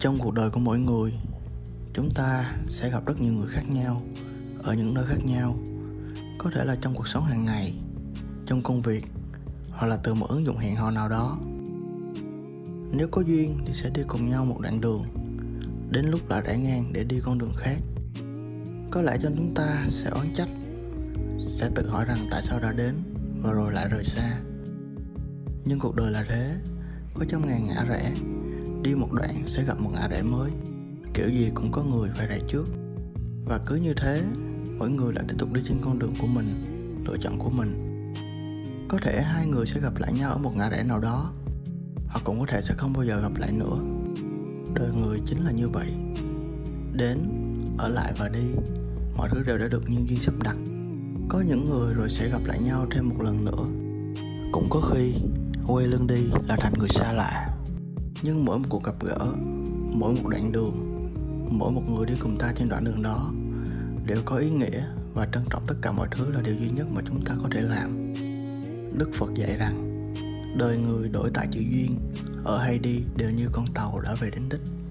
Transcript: Trong cuộc đời của mỗi người, chúng ta sẽ gặp rất nhiều người khác nhau, ở những nơi khác nhau. Có thể là trong cuộc sống hàng ngày, trong công việc, hoặc là từ một ứng dụng hẹn hò nào đó. Nếu có duyên thì sẽ đi cùng nhau một đoạn đường, đến lúc lại rẽ ngang để đi con đường khác. Có lẽ cho chúng ta sẽ oán trách, sẽ tự hỏi rằng tại sao đã đến và rồi lại rời xa. Nhưng cuộc đời là thế, có trăm ngàn ngã rẽ, đi một đoạn sẽ gặp một ngã rẽ mới. Kiểu gì cũng có người phải rẽ trước. Và cứ như thế, mỗi người lại tiếp tục đi trên con đường của mình, lựa chọn của mình. Có thể hai người sẽ gặp lại nhau ở một ngã rẽ nào đó, hoặc cũng có thể sẽ không bao giờ gặp lại nữa. Đời người chính là như vậy. Đến, ở lại và đi, mọi thứ đều đã được nhân duyên sắp đặt. Có những người rồi sẽ gặp lại nhau thêm một lần nữa. Cũng có khi quay lưng đi là thành người xa lạ. Nhưng mỗi một cuộc gặp gỡ, mỗi một đoạn đường, mỗi một người đi cùng ta trên đoạn đường đó đều có ý nghĩa, và trân trọng tất cả mọi thứ là điều duy nhất mà chúng ta có thể làm. Đức Phật dạy rằng, đời người đổi tại chữ duyên, ở hay đi đều như con tàu đã về đến đích.